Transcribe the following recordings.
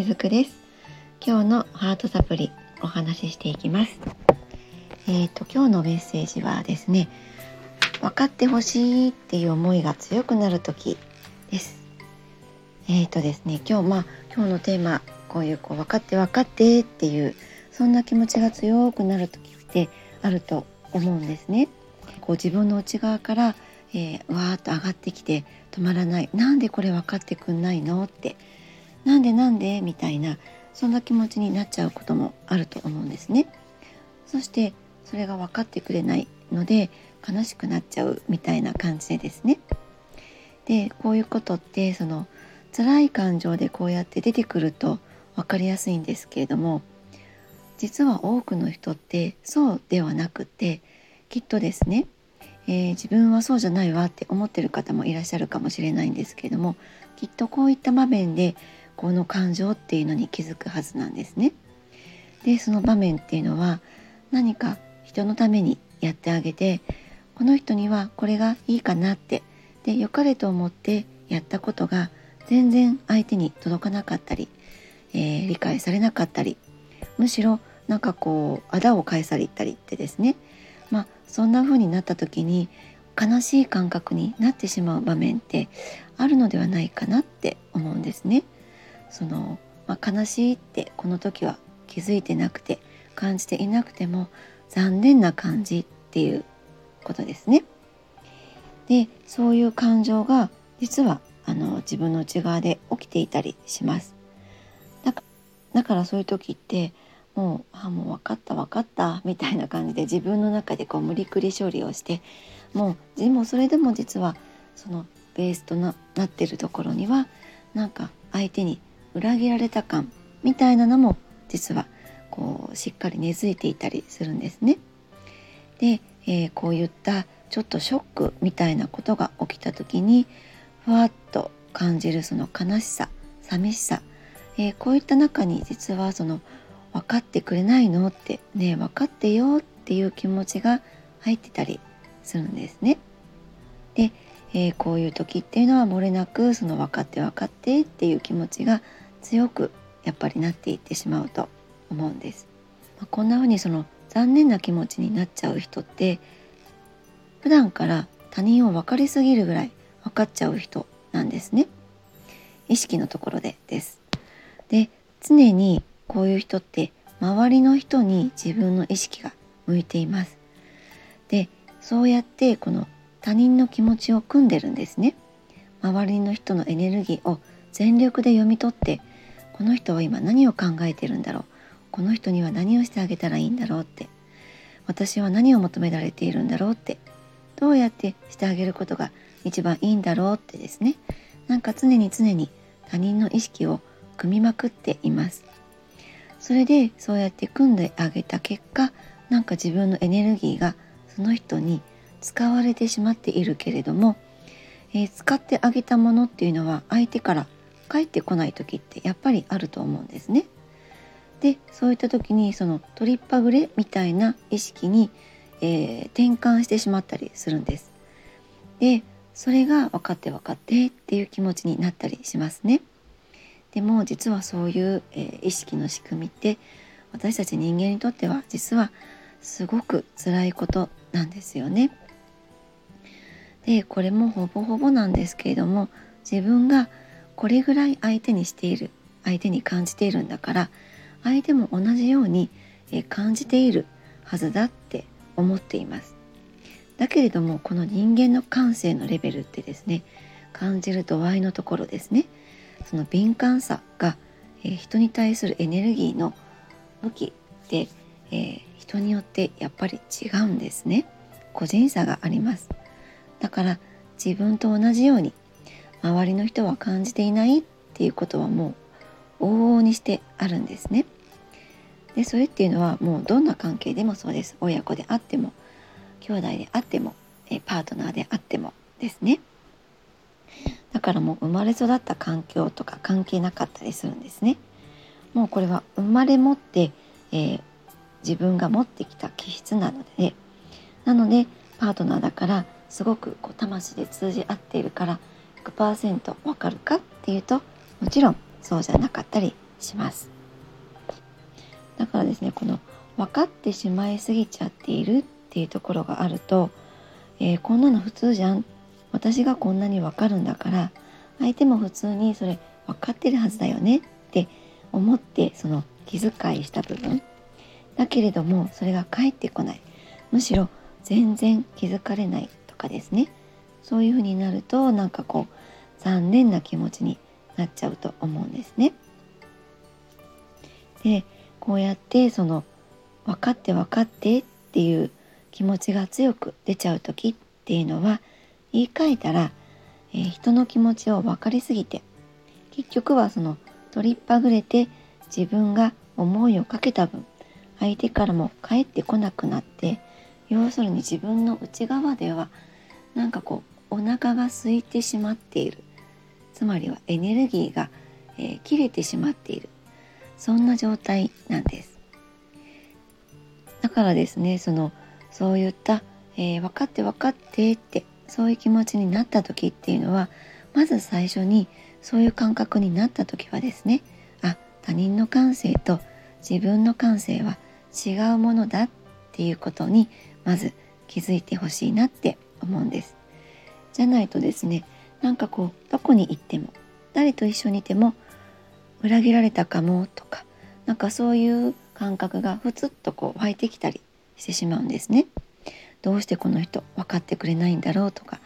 しずくです。今日のハートサプリお話ししていきます。今日のメッセージはですね、分かってほしいっていう思いが強くなる時です。ですね、今日のテーマ、こう分かってっていう、そんな気持ちが強くなる時ってあると思うんですね。自分の内側から、わーっと上がってきて止まらない、なんでこれ分かってくんないのって、なんでみたいな、そんな気持ちになっちゃうこともあると思うんですね。そしてそれが分かってくれないので悲しくなっちゃうみたいな感じでですね。で、こういうことって、その辛い感情でこうやって出てくると分かりやすいんですけれども、実は多くの人ってそうではなくて、きっとですね、自分はそうじゃないわって思ってる方もいらっしゃるかもしれないんですけれども、きっとこういった場面でこの感情っていうのに気づくはずなんですね。で、その場面っていうのは、何か人のためにやってあげて、この人にはこれがいいかなって、で良かれと思ってやったことが全然相手に届かなかったり、理解されなかったり、むしろなんかあだを返されたりってですね、そんな風になった時に悲しい感覚になってしまう場面ってあるのではないかなって思うんですね。悲しいってこの時は気づいてなくて感じていなくても残念な感じっていうことですね。で、そういう感情が実は自分の内側で起きていたりします。だからそういう時ってもう分かったみたいな感じで自分の中で無理くり処理をして、でもそれでも実はそのベースと なってるところには、なんか相手に裏切られた感みたいなのも実はしっかり根付いていたりするんですね。で、こういったちょっとショックみたいなことが起きた時にふわっと感じるその悲しさ、寂しさ、こういった中に実はその分かってくれないのってね、分かってよっていう気持ちが入ってたりするんですね。で、こういう時っていうのは漏れなくその分かってっていう気持ちが強くやっぱりなっていってしまうと思うんです。こんな風にその残念な気持ちになっちゃう人って、普段から他人を分かりすぎるぐらい分かっちゃう人なんですね。意識のところでです。で、常にこういう人って周りの人に自分の意識が向いています。で、そうやってこの他人の気持ちを汲んでるんですね。周りの人のエネルギーを全力で読み取って、この人は今何を考えてるんだろう、この人には何をしてあげたらいいんだろうって、私は何を求められているんだろうって、どうやってしてあげることが一番いいんだろうってですね、なんか常に他人の意識を汲みまくっています。それでそうやって組んであげた結果、なんか自分のエネルギーがその人に使われてしまっているけれども、使ってあげたものっていうのは相手から返ってこない時ってやっぱりあると思うんですね。で、そういった時にその取りっぱぐれみたいな意識に、転換してしまったりするんです。で、それが分かってっていう気持ちになったりしますね。でも実はそういう、意識の仕組みって、私たち人間にとっては実はすごく辛いことなんですよね。で、これもほぼなんですけれども、自分がこれぐらい相手に感じているんだから、相手も同じように感じているはずだって思っています。だけれども、この人間の感性のレベルってですね、感じる度合いのところですね、その敏感さが人に対するエネルギーの向きで、人によってやっぱり違うんですね。個人差があります。だから自分と同じように周りの人は感じていないっていうことはもう往々にしてあるんですね。で、それっていうのはもうどんな関係でもそうです。親子であっても、兄弟であっても、パートナーであってもですね。だからもう生まれ育った環境とか関係なかったりするんですね。もうこれは生まれ持って、自分が持ってきた気質なので、ね、なのでパートナーだからすごく魂で通じ合っているから 100% 分かるかっていうと、もちろんそうじゃなかったりします。だからですね、この分かってしまいすぎちゃっているっていうところがあると、こんなの普通じゃん、私がこんなに分かるんだから相手も普通にそれ分かってるはずだよねって思って、その気遣いした部分だけれども、それが返ってこない、むしろ全然気づかれないとかですね、そういうふうになるとなんかこう残念な気持ちになっちゃうと思うんですね。で、こうやってその分かって分かってっていう気持ちが強く出ちゃう時っていうのは、言い換えたら、人の気持ちを分かりすぎて、結局はその取りっぱぐれて自分が思いをかけた分相手からも返ってこなくなって、要するに自分の内側ではなんかこうお腹が空いてしまっている、つまりはエネルギーが、切れてしまっている、そんな状態なんです。だからですね、そういった、分かって分かってってそういう気持ちになった時っていうのは、まず最初にそういう感覚になった時はですね、他人の感性と自分の感性は違うものだっていうことにまず気づいてほしいなって思うんです。じゃないとですね、なんかこうどこに行っても誰と一緒にいても裏切られたかもとか、なんかそういう感覚がふつっとこう湧いてきたりしてしまうんですね。どうしてこの人分かってくれないんだろうとか、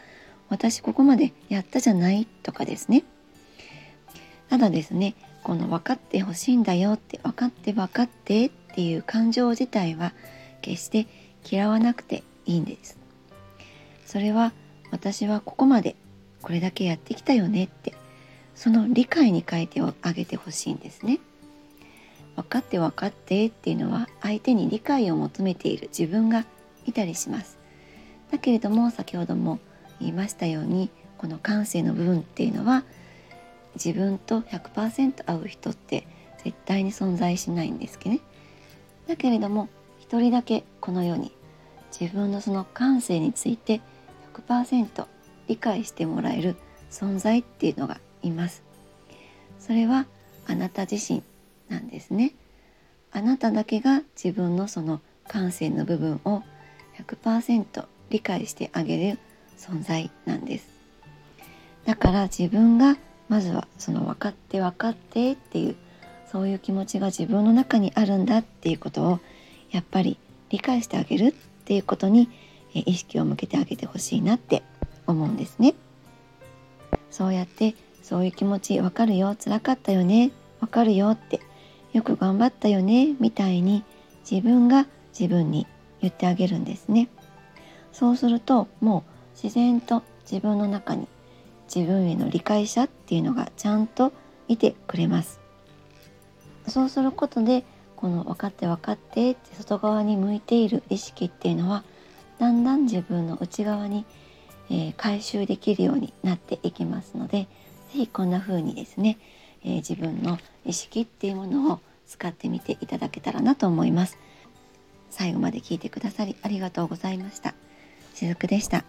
私ここまでやったじゃないとかですね。ただですね、この分かってほしいんだよって、分かって分かってっていう感情自体は決して嫌わなくていいんです。それは私はここまでこれだけやってきたよねって、その理解に変えてあげてほしいんですね。分かって分かってっていうのは相手に理解を求めている自分がいたりします。だけれども先ほども言いましたように、この感性の部分っていうのは自分と 100% 合う人って絶対に存在しないんですけどね。だけれども一人だけこの世に自分のその感性について 100% 理解してもらえる存在っていうのがいます。それはあなた自身なんですね。あなただけが自分のその感性の部分を 100% 理解してあげる存在なんです。だから自分がまずはその分かって分かってっていう、そういう気持ちが自分の中にあるんだっていうことをやっぱり理解してあげるっていうことに意識を向けてあげてほしいなって思うんですね。そうやってそういう気持ち分かるよ、辛かったよね、分かるよって、よく頑張ったよねみたいに自分が自分に言ってあげるんですね。そうするともう自然と自分の中に自分への理解者っていうのがちゃんといてくれます。そうすることで、この分かって分かってって外側に向いている意識っていうのはだんだん自分の内側に、回収できるようになっていきますので、ぜひこんな風にですね、自分の意識っていうものを使ってみていただけたらなと思います。最後まで聞いてくださりありがとうございました。しずくでした。